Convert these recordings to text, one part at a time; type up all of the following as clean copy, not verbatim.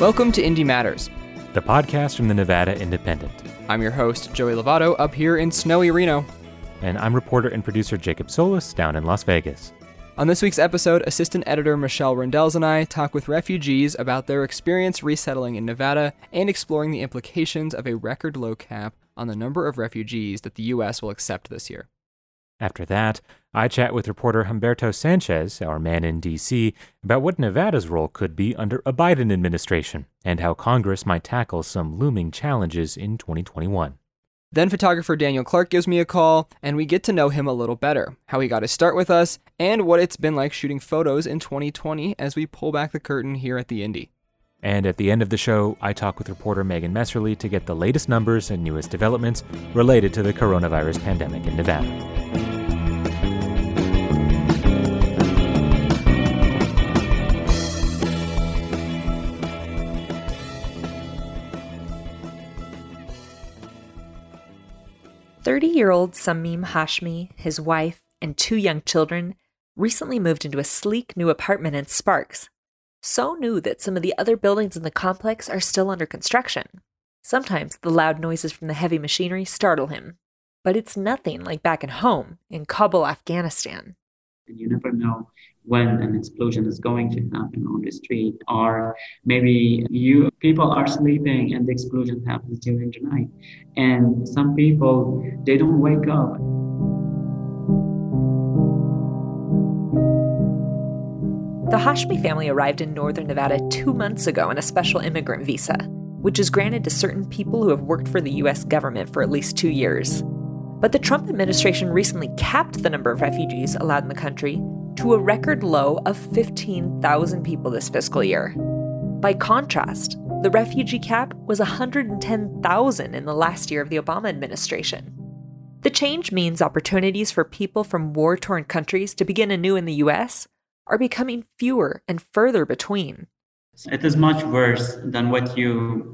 Welcome to Indie Matters, the podcast from the Nevada Independent. I'm your host, Joey Lovato, up here in snowy Reno. And I'm reporter and producer Jacob Solis, down in Las Vegas. On this week's episode, assistant editor Michelle Rindels and I talk with refugees about their experience resettling in Nevada and exploring the implications of a record low cap on the number of refugees that the U.S. will accept this year. After that, I chat with reporter Humberto Sanchez, our man in D.C., about what Nevada's role could be under a Biden administration and how Congress might tackle some looming challenges in 2021. Then photographer Daniel Clark gives me a call, and we get to know him a little better, how he got his start with us, and what it's been like shooting photos in 2020 as we pull back the curtain here at the Indy. And at the end of the show, I talk with reporter Megan Messerly to get the latest numbers and newest developments related to the coronavirus pandemic in Nevada. Thirty-year-old Samim Hashmi, his wife, and two young children recently moved into a sleek new apartment in Sparks, so new that some of the other buildings in the complex are still under construction. Sometimes the loud noises from the heavy machinery startle him, but it's nothing like back at home in Kabul, Afghanistan. You never know when an explosion is going to happen on the street, or maybe people are sleeping and the explosion happens during the night. And some people, they don't wake up. The Hashmi family arrived in Northern Nevada 2 months ago on a special immigrant visa, which is granted to certain people who have worked for the U.S. government for at least 2 years. But the Trump administration recently capped the number of refugees allowed in the country to a record low of 15,000 people this fiscal year. By contrast, the refugee cap was 110,000 in the last year of the Obama administration. The change means opportunities for people from war-torn countries to begin anew in the U.S. are becoming fewer and further between. It is much worse than what you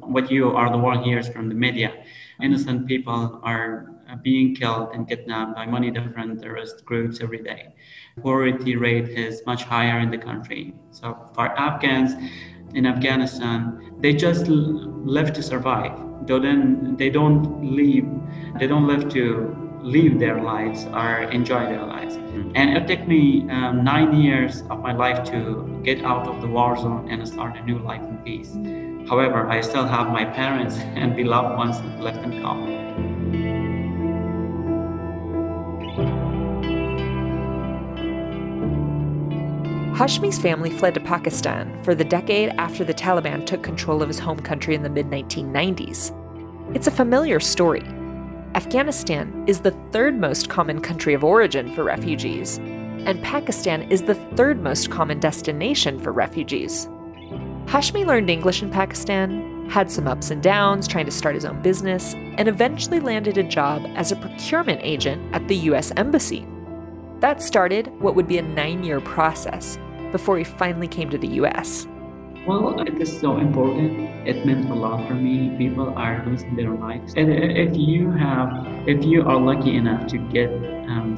are the war hears from the media. Innocent people are being killed and kidnapped by many different terrorist groups every day. Poverty rate is much higher in the country. So for Afghans in Afghanistan, they just live to survive. They don't live to live their lives or enjoy their lives. And it took me 9 years of my life to get out of the war zone and start a new life in peace. However, I still have my parents and beloved ones left in Kabul. Hashmi's family fled to Pakistan for the decade after the Taliban took control of his home country in the mid-1990s. It's a familiar story. Afghanistan is the third most common country of origin for refugees, and Pakistan is the third most common destination for refugees. Hashmi learned English in Pakistan, had some ups and downs trying to start his own business, and eventually landed a job as a procurement agent at the U.S. Embassy. That started what would be a 9-year process before he finally came to the U.S. Well, it is so important. It meant a lot for me. People are losing their lives. And if you are lucky enough to get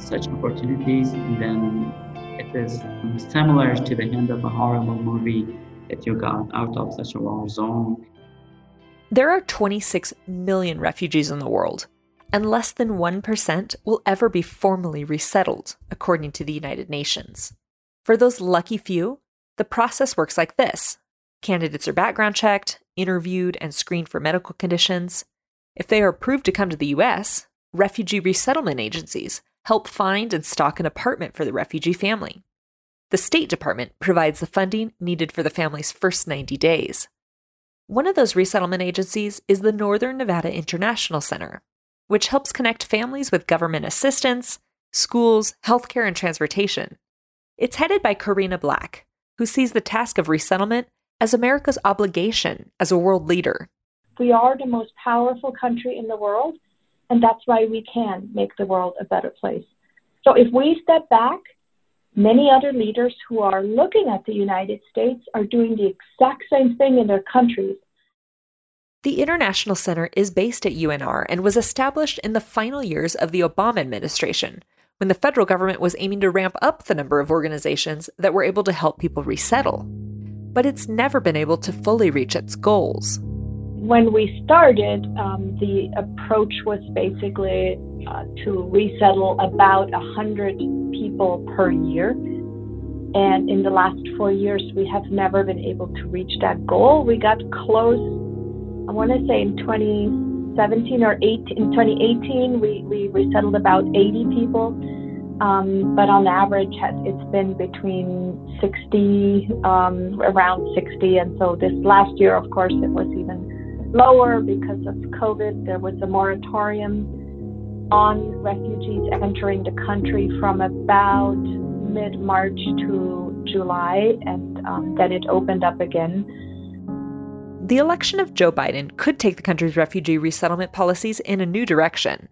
such opportunities, then it is similar to the end of a horrible movie that you got out of such a war zone. There are 26 million refugees in the world, and less than 1% will ever be formally resettled, according to the United Nations. For those lucky few, the process works like this. Candidates are background checked, interviewed, and screened for medical conditions. If they are approved to come to the U.S., refugee resettlement agencies help find and stock an apartment for the refugee family. The State Department provides the funding needed for the family's first 90 days. One of those resettlement agencies is the Northern Nevada International Center, which helps connect families with government assistance, schools, healthcare, and transportation. It's headed by Karina Black, who sees the task of resettlement as America's obligation as a world leader. We are the most powerful country in the world, and that's why we can make the world a better place. So if we step back, many other leaders who are looking at the United States are doing the exact same thing in their countries. The International Center is based at UNR and was established in the final years of the Obama administration, when the federal government was aiming to ramp up the number of organizations that were able to help people resettle. but it's never been able to fully reach its goals. When we started, the approach was basically to resettle about 100 people per year. And in the last 4 years, we have never been able to reach that goal. We got close, I want to say in 2017 or 2018, we resettled about 80 people. But on average, it's been between 60, around 60. And so this last year, of course, it was even lower because of COVID. There was a moratorium on refugees entering the country from about mid-March to July, and then it opened up again. The election of Joe Biden could take the country's refugee resettlement policies in a new direction.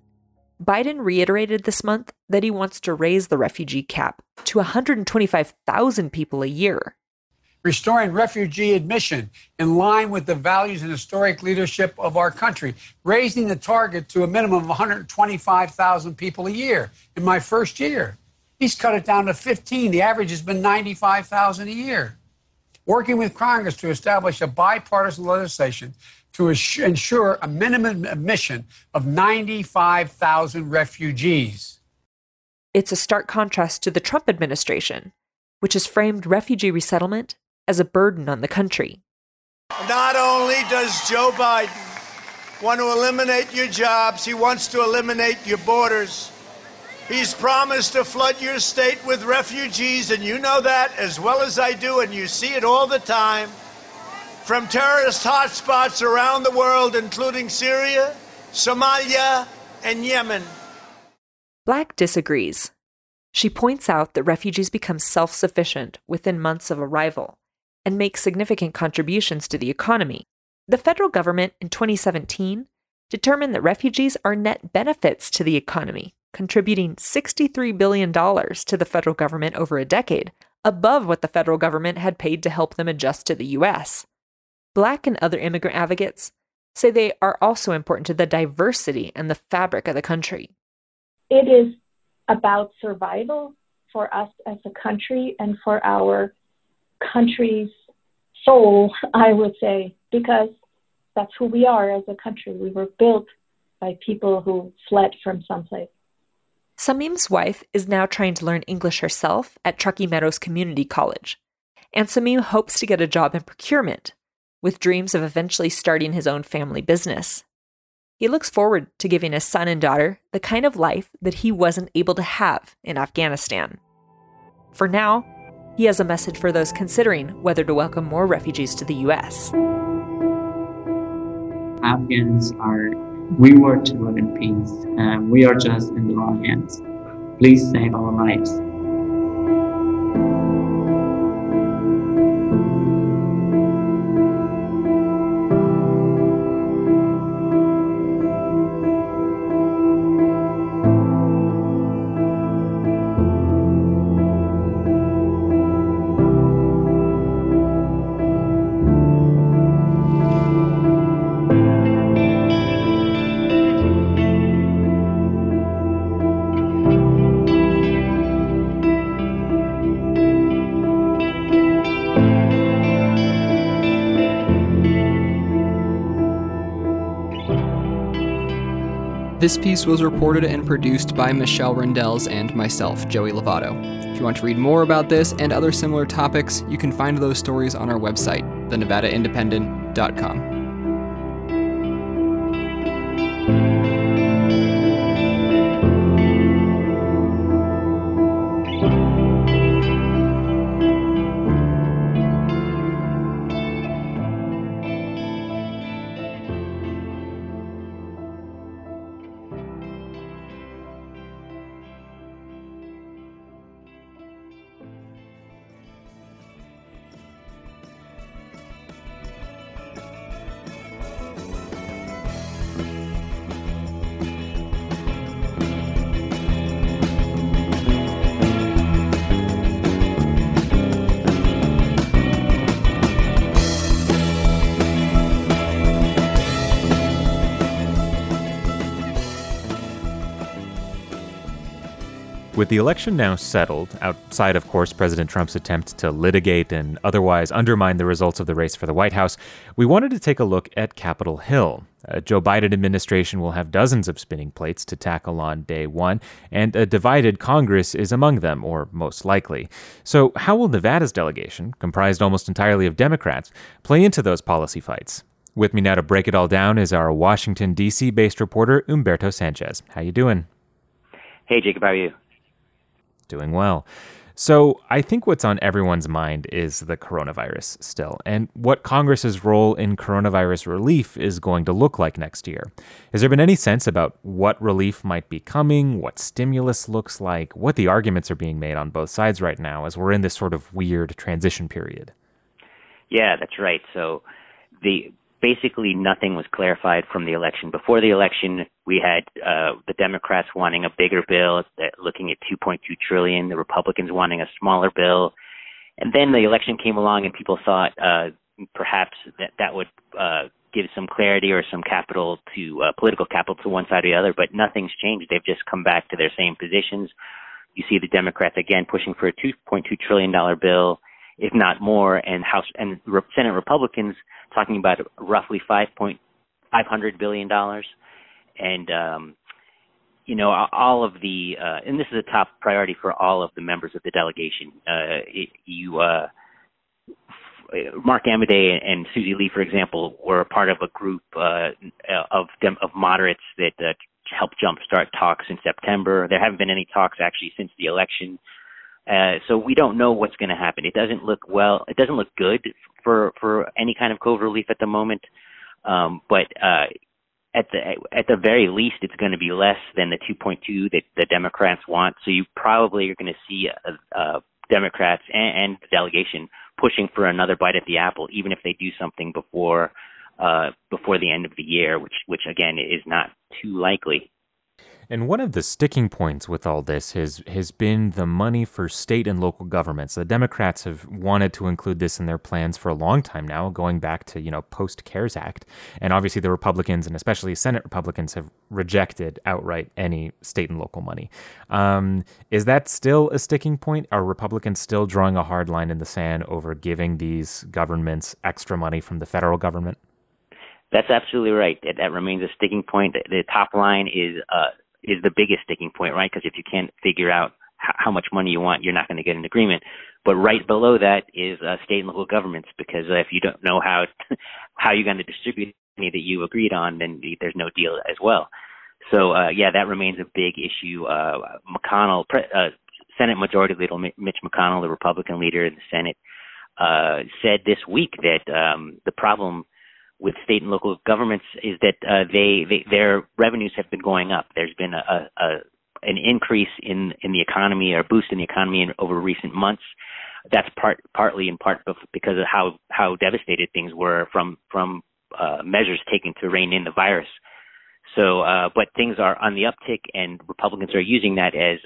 Biden reiterated this month that he wants to raise the refugee cap to 125,000 people a year. Restoring refugee admission in line with the values and historic leadership of our country, raising the target to a minimum of 125,000 people a year in my first year. He's cut it down to 15. The average has been 95,000 a year. Working with Congress to establish a bipartisan legislation to ensure a minimum admission of 95,000 refugees. It's a stark contrast to the Trump administration, which has framed refugee resettlement as a burden on the country. Not only does Joe Biden want to eliminate your jobs, he wants to eliminate your borders. He's promised to flood your state with refugees, and you know that as well as I do, and you see it all the time. From terrorist hotspots around the world, including Syria, Somalia, and Yemen. Black disagrees. She points out that refugees become self-sufficient within months of arrival and make significant contributions to the economy. The federal government in 2017 determined that refugees are net benefits to the economy, contributing $63 billion to the federal government over a decade, above what the federal government had paid to help them adjust to the U.S. Black and other immigrant advocates say they are also important to the diversity and the fabric of the country. It is about survival for us as a country and for our country's soul, I would say, because that's who we are as a country. We were built by people who fled from someplace. Samim's wife is now trying to learn English herself at Truckee Meadows Community College, and Samim hopes to get a job in procurement, with dreams of eventually starting his own family business. He looks forward to giving his son and daughter the kind of life that he wasn't able to have in Afghanistan. For now, he has a message for those considering whether to welcome more refugees to the U.S. We were to live in peace, and we are just in the wrong hands. Please save our lives. This piece was reported and produced by Michelle Rindels and myself, Joey Lovato. If you want to read more about this and other similar topics, you can find those stories on our website, thenevadaindependent.com. With the election now settled, outside, of course, President Trump's attempt to litigate and otherwise undermine the results of the race for the White House, we wanted to take a look at Capitol Hill. Joe Biden administration will have dozens of spinning plates to tackle on day one, and a divided Congress is among them, or most likely. So how will Nevada's delegation, comprised almost entirely of Democrats, play into those policy fights? With me now to break it all down is our Washington, D.C.-based reporter, Humberto Sanchez. How you doing? Hey, Jacob. How are you? Doing well. So I think what's on everyone's mind is the coronavirus still, and what Congress's role in coronavirus relief is going to look like next year. Has there been any sense about what relief might be coming, what stimulus looks like, what the arguments are being made on both sides right now as we're in this sort of weird transition period? Yeah, that's right. So basically nothing was clarified from the election. Before the election, we had the Democrats wanting a bigger bill, looking at $2.2 trillion, the Republicans wanting a smaller bill. And then the election came along and people thought perhaps that would give some clarity or some capital to political capital to one side or the other, but nothing's changed. They've just come back to their same positions. You see the Democrats again pushing for a $2.2 trillion bill, if not more, and House and Senate Republicans talking about roughly $500 billion. And, all of the and this is a top priority for all of the members of the delegation. Mark Amodei and Susie Lee, for example, were a part of a group of moderates that helped jumpstart talks in September. There haven't been any talks actually since the election. So we don't know what's going to happen. It doesn't look well. It doesn't look good for any kind of COVID relief at the moment. But at the very least, it's going to be less than the 2.2 that the Democrats want. So you probably are going to see Democrats and the delegation pushing for another bite at the apple, even if they do something before the end of the year, which again is not too likely. And one of the sticking points with all this has been the money for state and local governments. The Democrats have wanted to include this in their plans for a long time now, going back to, post-CARES Act. And obviously the Republicans, and especially Senate Republicans, have rejected outright any state and local money. Is that still a sticking point? Are Republicans still drawing a hard line in the sand over giving these governments extra money from the federal government? That's absolutely right. That remains a sticking point. The top line is the biggest sticking point, right? Because if you can't figure out how much money you want, you're not going to get an agreement. But right below that is state and local governments, because if you don't know how you're going to distribute money that you agreed on, then there's no deal as well. So, that remains a big issue. Senate Majority Leader Mitch McConnell, the Republican leader in the Senate, said this week that the problem with state and local governments is that their revenues have been going up. There's been an increase in the economy, or a boost in the economy over recent months. That's partly because of how devastated things were from measures taken to rein in the virus. So, but things are on the uptick, and Republicans are using that as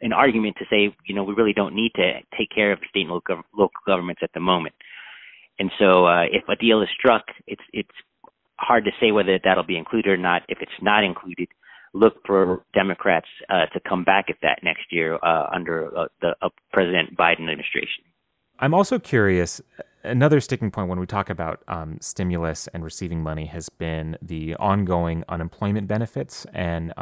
an argument to say, we really don't need to take care of state and local governments at the moment. And so if a deal is struck, it's hard to say whether that'll be included or not. If it's not included, look for Democrats to come back at that next year under the President Biden administration. I'm also curious, another sticking point when we talk about stimulus and receiving money has been the ongoing unemployment benefits and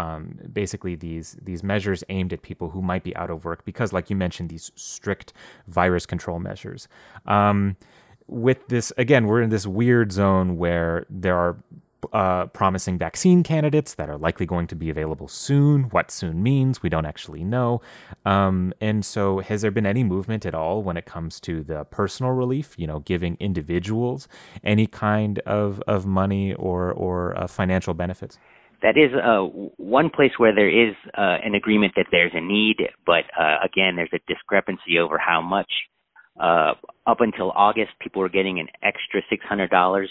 basically these measures aimed at people who might be out of work because, like you mentioned, these strict virus control measures. With this, again, we're in this weird zone where there are promising vaccine candidates that are likely going to be available soon. What soon means, we don't actually know. And so has there been any movement at all when it comes to the personal relief, giving individuals any kind of money or financial benefits? That is one place where there is an agreement that there's a need, but again, there's a discrepancy over how much. Up until August, people were getting an extra $600,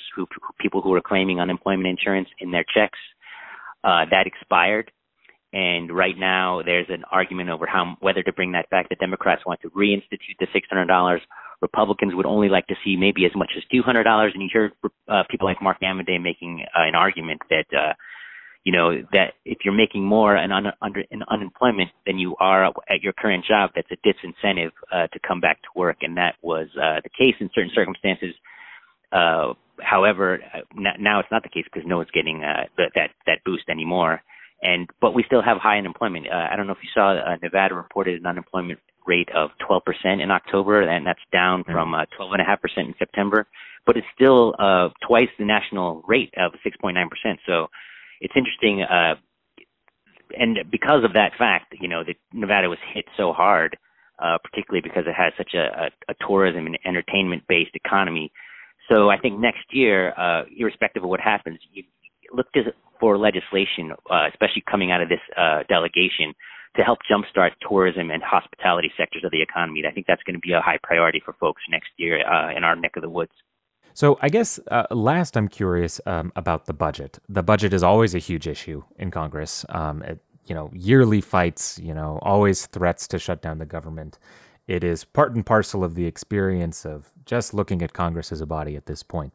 people who were claiming unemployment insurance in their checks. That expired. And right now there's an argument over whether to bring that back. The Democrats want to reinstitute the $600. Republicans would only like to see maybe as much as $200. And you hear people like Mark Amodei making an argument that you know, that if you're making more in unemployment than you are at your current job, that's a disincentive to come back to work. And that was the case in certain circumstances. However, now it's not the case because no one's getting that boost anymore. But we still have high unemployment. I don't know if you saw, Nevada reported an unemployment rate of 12% in October, and that's down from 12.5% in September. But it's still twice the national rate of 6.9%. So it's interesting, and because of that fact, you know, that Nevada was hit so hard, particularly because it has such a tourism and entertainment-based economy. So I think next year, irrespective of what happens, you look for legislation, especially coming out of this delegation, to help jumpstart tourism and hospitality sectors of the economy. I think that's going to be a high priority for folks next year in our neck of the woods. So I guess last, I'm curious about the budget. The budget is always a huge issue in Congress. Yearly fights, always threats to shut down the government. It is part and parcel of the experience of just looking at Congress as a body at this point.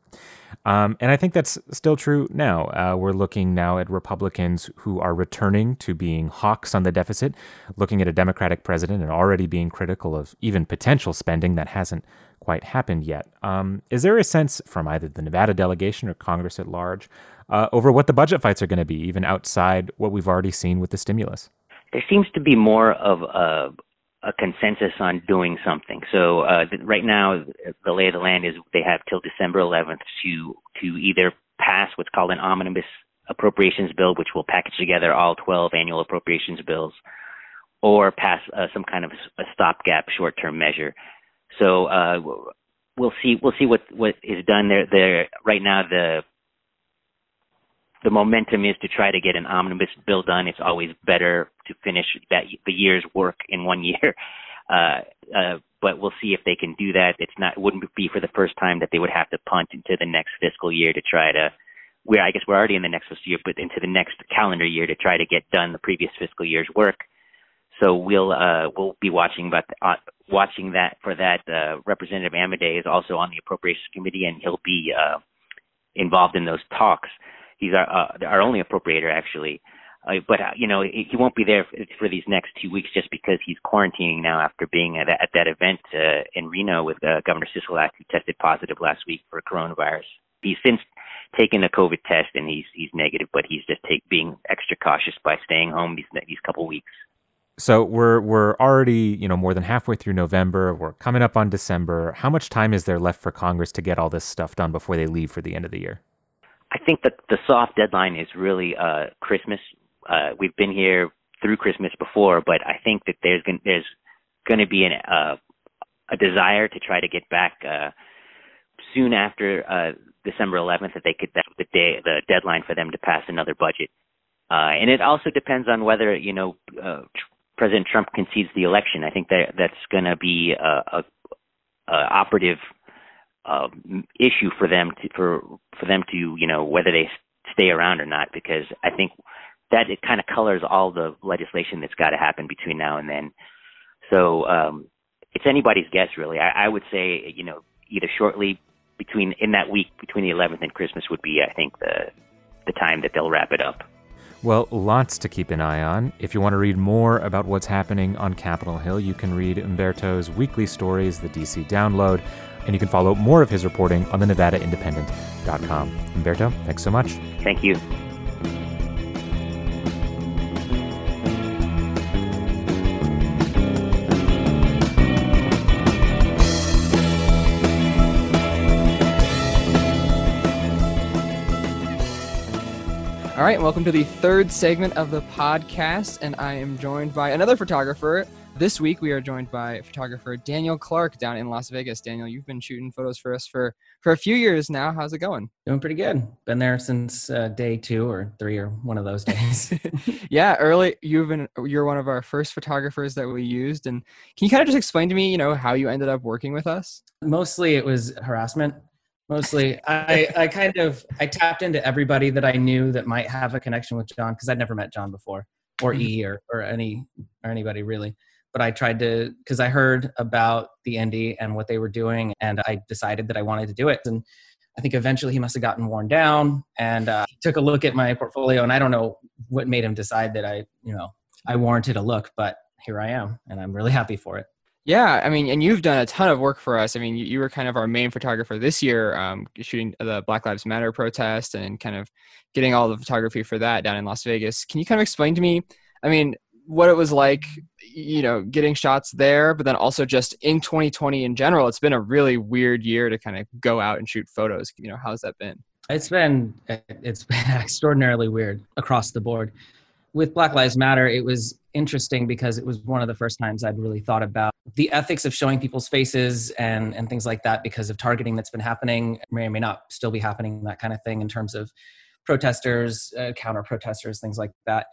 And I think that's still true now. We're looking now at Republicans who are returning to being hawks on the deficit, looking at a Democratic president and already being critical of even potential spending that hasn't quite happened yet. Is there a sense from either the Nevada delegation or Congress at large over what the budget fights are going to be, even outside what we've already seen with the stimulus? There seems to be more of a consensus on doing something. So right now, the lay of the land is they have till December 11th to either pass what's called an omnibus appropriations bill, which will package together all 12 annual appropriations bills, or pass some kind of a stopgap short-term measure. So we'll see what is done there. Right now, the momentum is to try to get an omnibus bill done. It's always better to finish the year's work in one year. But we'll see if they can do that. It wouldn't be for the first time that they would have to punt into the next fiscal year to try to, I guess we're already in the next fiscal year, but into the next calendar year to try to get done the previous fiscal year's work. So we'll be watching that for that. Representative Amodei is also on the Appropriations Committee, and he'll be involved in those talks. He's our only appropriator, actually. But he won't be there for these next 2 weeks just because he's quarantining now after being at that event in Reno with Governor Sisolak, who tested positive last week for coronavirus. He's since taken a COVID test, and he's negative, but he's just being extra cautious by staying home these couple weeks. So we're already, more than halfway through November. We're coming up on December. How much time is there left for Congress to get all this stuff done before they leave for the end of the year? I think that the soft deadline is really Christmas. We've been here through Christmas before, but I think that there's going to be a desire to try to get back soon after December 11th. That the deadline for them to pass another budget, and it also depends on whether President Trump concedes the election. I think that's going to be a operative issue for them to whether they stay around or not, because I think that it kind of colors all the legislation that's got to happen between now and then. So it's anybody's guess, really. I would say either shortly in that week between the 11th and Christmas would be, I think, the time that they'll wrap it up. Well, lots to keep an eye on. If you want to read more about what's happening on Capitol Hill, you can read Humberto's weekly stories, the DC Download, and you can follow more of his reporting on thenevadaindependent.com. Humberto, thanks so much. Thank you. All right, welcome to the third segment of the podcast, and I am joined by another photographer. This week, we are joined by photographer Daniel Clark down in Las Vegas. Daniel, you've been shooting photos for us for a few years now. How's it going? Doing pretty good. Been there since day 2 or 3 or one of those days. Yeah, early. You're one of our first photographers that we used. And can you kind of just explain to me, how you ended up working with us? Mostly it was harassment. Mostly, I tapped into everybody that I knew that might have a connection with John, because I'd never met John before, or E, or anybody really. But I tried to, because I heard about the Indy and what they were doing, and I decided that I wanted to do it. And I think eventually he must have gotten worn down, and he took a look at my portfolio, and I don't know what made him decide that I warranted a look, but here I am, and I'm really happy for it. Yeah, I mean, and you've done a ton of work for us. I mean, you were kind of our main photographer this year, shooting the Black Lives Matter protest and kind of getting all the photography for that down in Las Vegas. Can you kind of explain to me, I mean, what it was like, you know, getting shots there, but then also just in 2020 in general? It's been a really weird year to kind of go out and shoot photos. You know, how's that been? It's been extraordinarily weird across the board. With Black Lives Matter, it was interesting because it was one of the first times I'd really thought about the ethics of showing people's faces and things like that, because of targeting that's been happening, may or may not still be happening, that kind of thing, in terms of protesters, counter-protesters, things like that.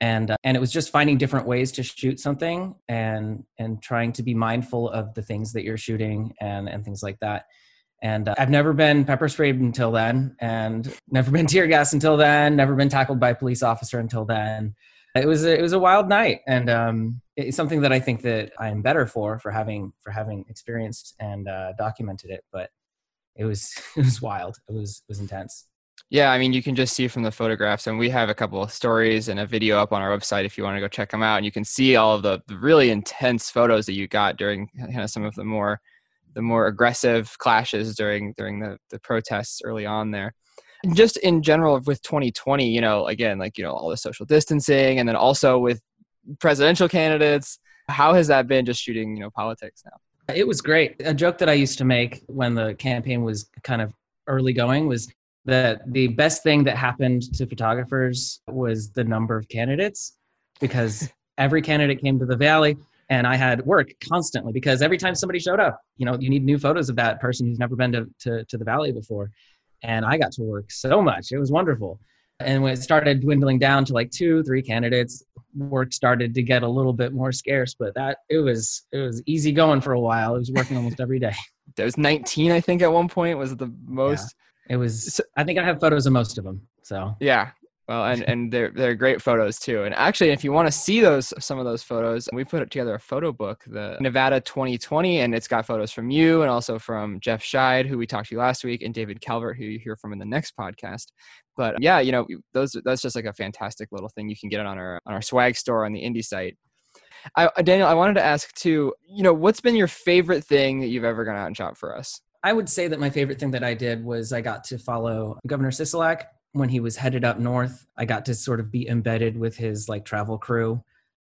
And it was just finding different ways to shoot something and trying to be mindful of the things that you're shooting and things like that. And I've never been pepper sprayed until then, and never been tear gassed until then, never been tackled by a police officer until then. It was a wild night, and it's something that I think that I'm better for having experienced and documented it. But it was wild. It was intense. Yeah, I mean, you can just see from the photographs, and we have a couple of stories and a video up on our website if you want to go check them out. And you can see all of the really intense photos that you got during, you know, some of the more aggressive clashes during the protests early on there. And just in general with 2020, you know, again, like, you know, all the social distancing and then also with presidential candidates, how has that been just shooting, you know, politics now? It was great. A joke that I used to make when the campaign was kind of early going was that the best thing that happened to photographers was the number of candidates, because every candidate came to the Valley. And I had work constantly, because every time somebody showed up, you know, you need new photos of that person who's never been to the Valley before. And I got to work so much. It was wonderful. And when it started dwindling down to like 2-3 candidates, work started to get a little bit more scarce, but it was easy going for a while. I was working almost every day. There was 19, I think at one point was the most. Yeah, it was, I think I have photos of most of them. So yeah. Well, and they're great photos too. And actually, if you want to see some of those photos, we put together a photo book, the Nevada 2020, and it's got photos from you and also from Jeff Scheid, who we talked to last week, and David Calvert, who you hear from in the next podcast. But yeah, you know, that's just like a fantastic little thing. You can get it on our swag store on the indie site. Daniel, I wanted to ask too, you know, what's been your favorite thing that you've ever gone out and shot for us? I would say that my favorite thing that I did was I got to follow Governor Sisolak when he was headed up north. I got to sort of be embedded with his like travel crew.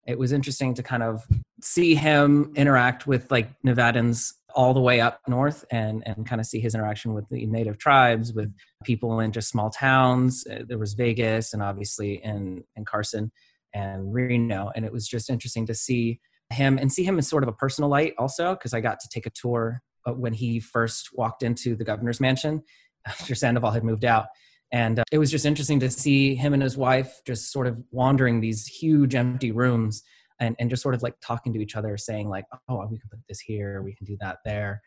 It was interesting to kind of see him interact with like Nevadans all the way up north and kind of see his interaction with the native tribes, with people in just small towns. There was Vegas and obviously in Carson and Reno. And it was just interesting to see him as sort of a personal light also, because I got to take a tour when he first walked into the governor's mansion after Sandoval had moved out. And it was just interesting to see him and his wife just sort of wandering these huge empty rooms and just sort of like talking to each other, saying like, oh, we can put this here, we can do that there.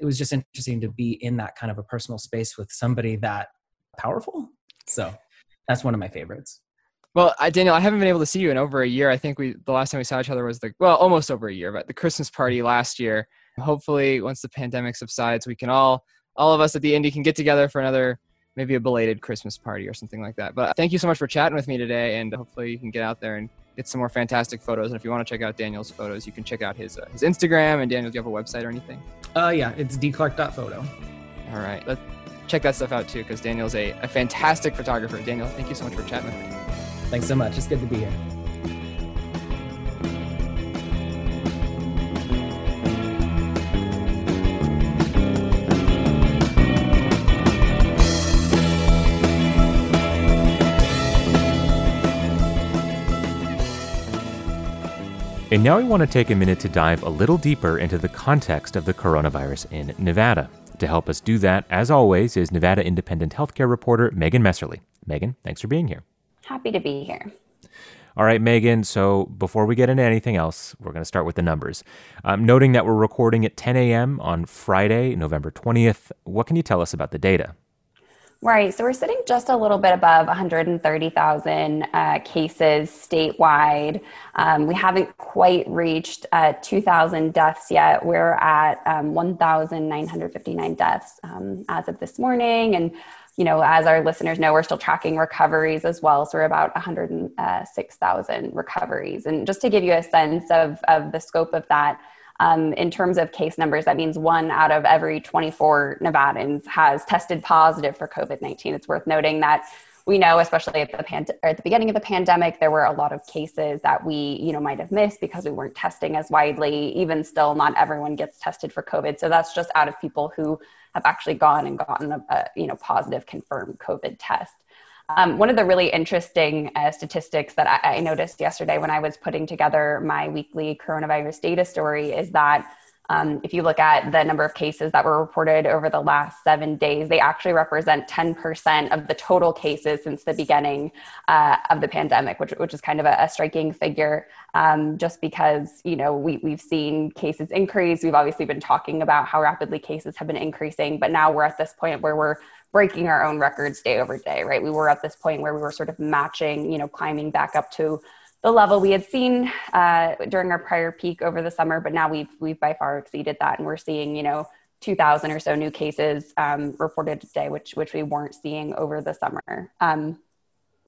It was just interesting to be in that kind of a personal space with somebody that powerful. So that's one of my favorites. Well, Daniel, I haven't been able to see you in over a year. I think the last time we saw each other was almost over a year, but the Christmas party last year. Hopefully once the pandemic subsides, we can all of us at the Indie can get together for another, maybe a belated Christmas party or something like that. But thank you so much for chatting with me today, and hopefully you can get out there and get some more fantastic photos. And if you want to check out Daniel's photos, you can check out his Instagram. And Daniel, do you have a website or anything? Yeah, it's dclark.photo. All right, let's check that stuff out too, because Daniel's a fantastic photographer. Daniel, thank you so much for chatting with me. Thanks so much. It's good to be here. And now we want to take a minute to dive a little deeper into the context of the coronavirus in Nevada. To help us do that, as always, is Nevada Independent healthcare reporter Megan Messerly. Megan, thanks for being here. Happy to be here. All right, Megan, so before we get into anything else, we're going to start with the numbers. Noting that we're recording at 10 a.m. on Friday, November 20th, what can you tell us about the data? Right. So we're sitting just a little bit above 130,000 cases statewide. We haven't quite reached 2,000 deaths yet. We're at 1,959 deaths as of this morning. And, you know, as our listeners know, we're still tracking recoveries as well. So we're about 106,000 recoveries. And just to give you a sense of the scope of that, in terms of case numbers, that means 1 out of every 24 Nevadans has tested positive for COVID-19. It's worth noting that we know, especially at the beginning of the pandemic, there were a lot of cases that we, you know, might have missed because we weren't testing as widely. Even still, not everyone gets tested for COVID. So that's just out of people who have actually gone and gotten a positive confirmed COVID test. One of the really interesting statistics that I noticed yesterday when I was putting together my weekly coronavirus data story is that if you look at the number of cases that were reported over the last 7 days, they actually represent 10% of the total cases since the beginning of the pandemic, which is kind of a striking figure just because, you know, we've seen cases increase. We've obviously been talking about how rapidly cases have been increasing, but now we're at this point where we're breaking our own records day over day, right? We were at this point where we were sort of matching, you know, climbing back up to the level we had seen during our prior peak over the summer, but now we've by far exceeded that, and we're seeing, you know, 2,000 or so new cases reported today, which we weren't seeing over the summer. I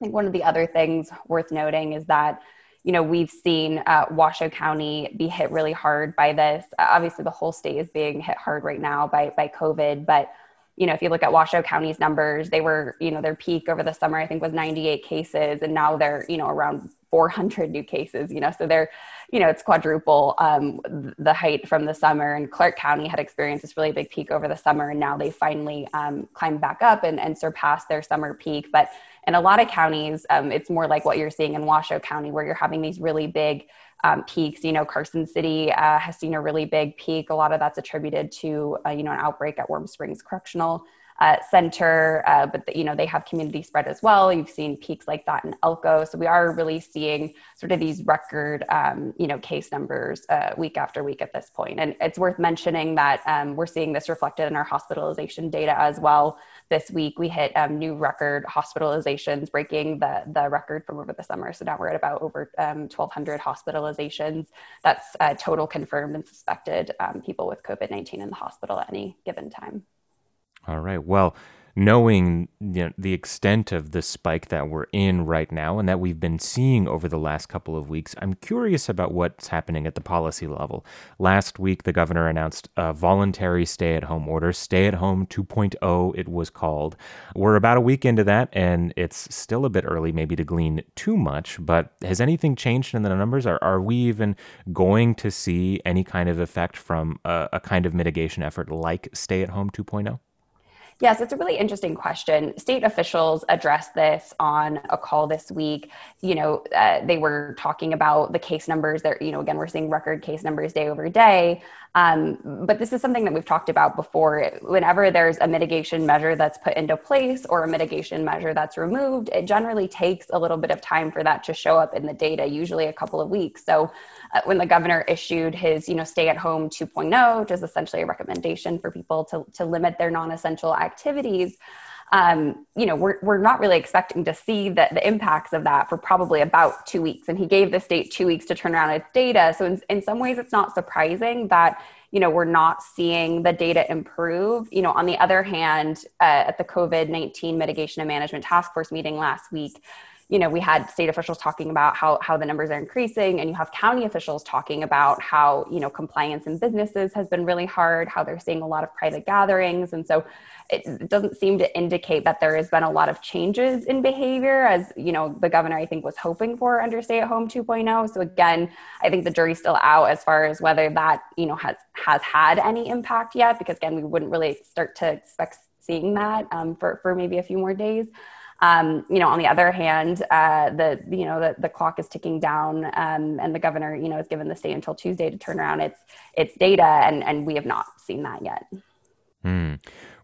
think one of the other things worth noting is that, you know, we've seen Washoe County be hit really hard by this. Obviously, the whole state is being hit hard right now by COVID, but you know, if you look at Washoe County's numbers, they were, you know, their peak over the summer, I think, was 98 cases. And now they're, you know, around 400 new cases, you know, so they're, you know, it's quadruple the height from the summer. And Clark County had experienced this really big peak over the summer. And now they finally climbed back up and surpassed their summer peak. But in a lot of counties, it's more like what you're seeing in Washoe County, where you're having these really big peaks. You know, Carson City has seen a really big peak. A lot of that's attributed to, you know, an outbreak at Warm Springs Correctional Center, but, you know, they have community spread as well. You've seen peaks like that in Elko. So we are really seeing sort of these record, you know, case numbers week after week at this point. And it's worth mentioning that we're seeing this reflected in our hospitalization data as well. This week, we hit new record hospitalizations, breaking the record from over the summer. So now we're at about over 1,200 hospitalizations. That's total confirmed and suspected people with COVID-19 in the hospital at any given time. All right. Well, knowing, you know, the extent of the spike that we're in right now and that we've been seeing over the last couple of weeks, I'm curious about what's happening at the policy level. Last week, the governor announced a voluntary stay-at-home order, Stay-at-Home 2.0, it was called. We're about a week into that, and it's still a bit early maybe to glean too much, but has anything changed in the numbers? Are we even going to see any kind of effect from a kind of mitigation effort like Stay-at-Home 2.0? Yes, it's a really interesting question. State officials addressed this on a call this week. You know, they were talking about the case numbers that, you know, again, we're seeing record case numbers day over day. But this is something that we've talked about before. Whenever there's a mitigation measure that's put into place or a mitigation measure that's removed, it generally takes a little bit of time for that to show up in the data, usually a couple of weeks. So when the governor issued his, you know, stay-at-home 2.0, which is essentially a recommendation for people to limit their non-essential activities, you know, we're not really expecting to see the impacts of that for probably about 2 weeks. And he gave the state 2 weeks to turn around its data. So in some ways, it's not surprising that, you know, we're not seeing the data improve. You know, on the other hand, at the COVID-19 Mitigation and Management Task Force meeting last week, you know, we had state officials talking about how the numbers are increasing, and you have county officials talking about how, you know, compliance in businesses has been really hard, how they're seeing a lot of private gatherings. And so it doesn't seem to indicate that there has been a lot of changes in behavior, as, you know, the governor, I think, was hoping for under Stay-at-Home 2.0. So again, I think the jury's still out as far as whether that, you know, has had any impact yet, because again, we wouldn't really start to expect seeing that for maybe a few more days. You know, on the other hand, the clock is ticking down, and the governor, you know, is given the state until Tuesday to turn around its data, and we have not seen that yet.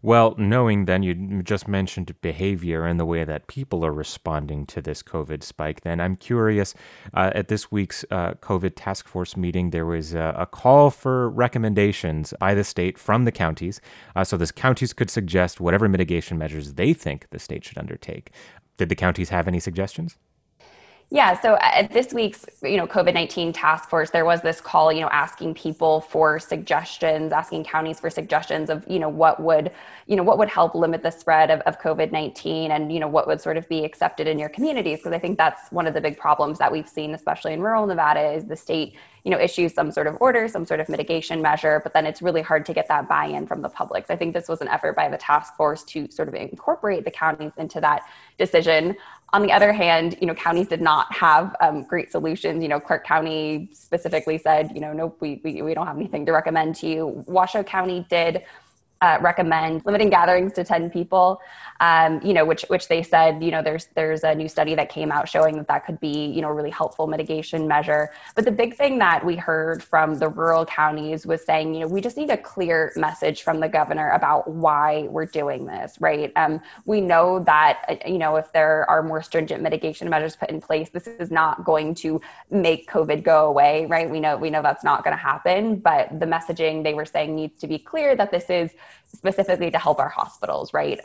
Well, knowing then you just mentioned behavior and the way that people are responding to this COVID spike, then I'm curious, at this week's COVID task force meeting, there was a call for recommendations by the state from the counties. So the counties could suggest whatever mitigation measures they think the state should undertake. Did the counties have any suggestions? Yeah, so at this week's, COVID-19 task force, there was this call, asking people for suggestions, asking counties for suggestions of, what would help limit the spread of COVID-19 and, what would sort of be accepted in your communities. Because I think that's one of the big problems that we've seen, especially in rural Nevada, is the state, issues some sort of order, some sort of mitigation measure, but then it's really hard to get that buy-in from the public. So I think this was an effort by the task force to sort of incorporate the counties into that decision. On the other hand, counties did not have great solutions. Clark County specifically said, nope, we don't have anything to recommend to you. Washoe County did recommend limiting gatherings to 10 people, which they said, there's a new study that came out showing that could be, a really helpful mitigation measure. But the big thing that we heard from the rural counties was saying, we just need a clear message from the governor about why we're doing this, right? We know that, if there are more stringent mitigation measures put in place, this is not going to make COVID go away, right? We know that's not going to happen, but the messaging they were saying needs to be clear that this is specifically to help our hospitals, right?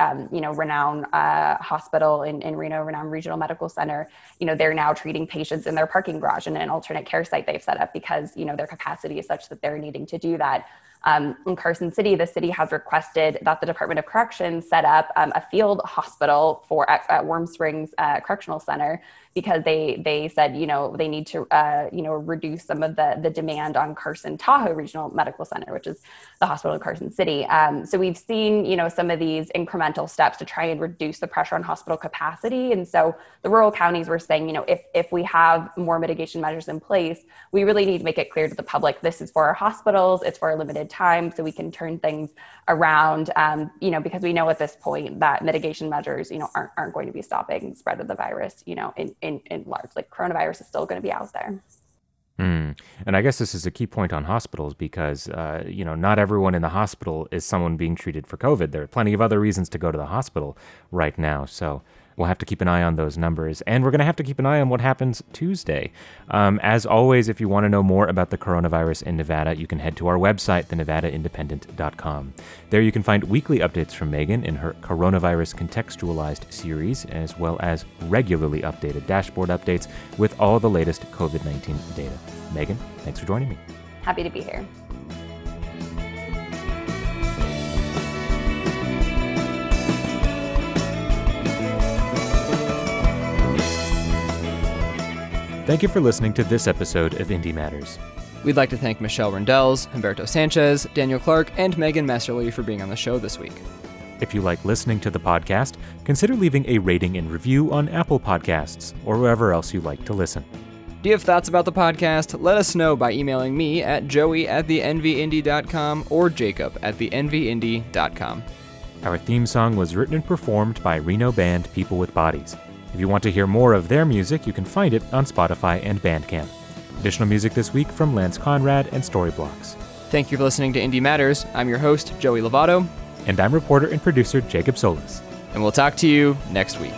Renown Hospital in Reno, Renown Regional Medical Center, they're now treating patients in their parking garage in an alternate care site they've set up because, their capacity is such that they're needing to do that. In Carson City, the city has requested that the Department of Corrections set up a field hospital at Warm Springs Correctional Center because they said, they need to, reduce some of the demand on Carson Tahoe Regional Medical Center, which is the hospital in Carson City. So we've seen, some of these incremental steps to try and reduce the pressure on hospital capacity. And so the rural counties were saying, if we have more mitigation measures in place, we really need to make it clear to the public, this is for our hospitals, it's for a limited time, so we can turn things around, because we know at this point that mitigation measures, aren't going to be stopping the spread of the virus, in large, like coronavirus is still going to be out there. And I guess this is a key point on hospitals because, not everyone in the hospital is someone being treated for COVID. There are plenty of other reasons to go to the hospital right now. So we'll have to keep an eye on those numbers. And we're going to have to keep an eye on what happens Tuesday. As always, if you want to know more about the coronavirus in Nevada, you can head to our website, thenevadaindependent.com. There you can find weekly updates from Megan in her coronavirus contextualized series, as well as regularly updated dashboard updates with all the latest COVID-19 data. Megan, thanks for joining me. Happy to be here. Thank you for listening to this episode of Indie Matters. We'd like to thank Michelle Rindels, Humberto Sanchez, Daniel Clark, and Megan Messerly for being on the show this week. If you like listening to the podcast, consider leaving a rating and review on Apple Podcasts or wherever else you like to listen. Do you have thoughts about the podcast? Let us know by emailing me at joey@thenevadaindependent.com or jacob@thenevadaindependent.com. Our theme song was written and performed by Reno band People with Bodies. If you want to hear more of their music, you can find it on Spotify and Bandcamp. Additional music this week from Lance Conrad and Storyblocks. Thank you for listening to Indie Matters. I'm your host, Joey Lovato. And I'm reporter and producer Jacob Solis. And we'll talk to you next week.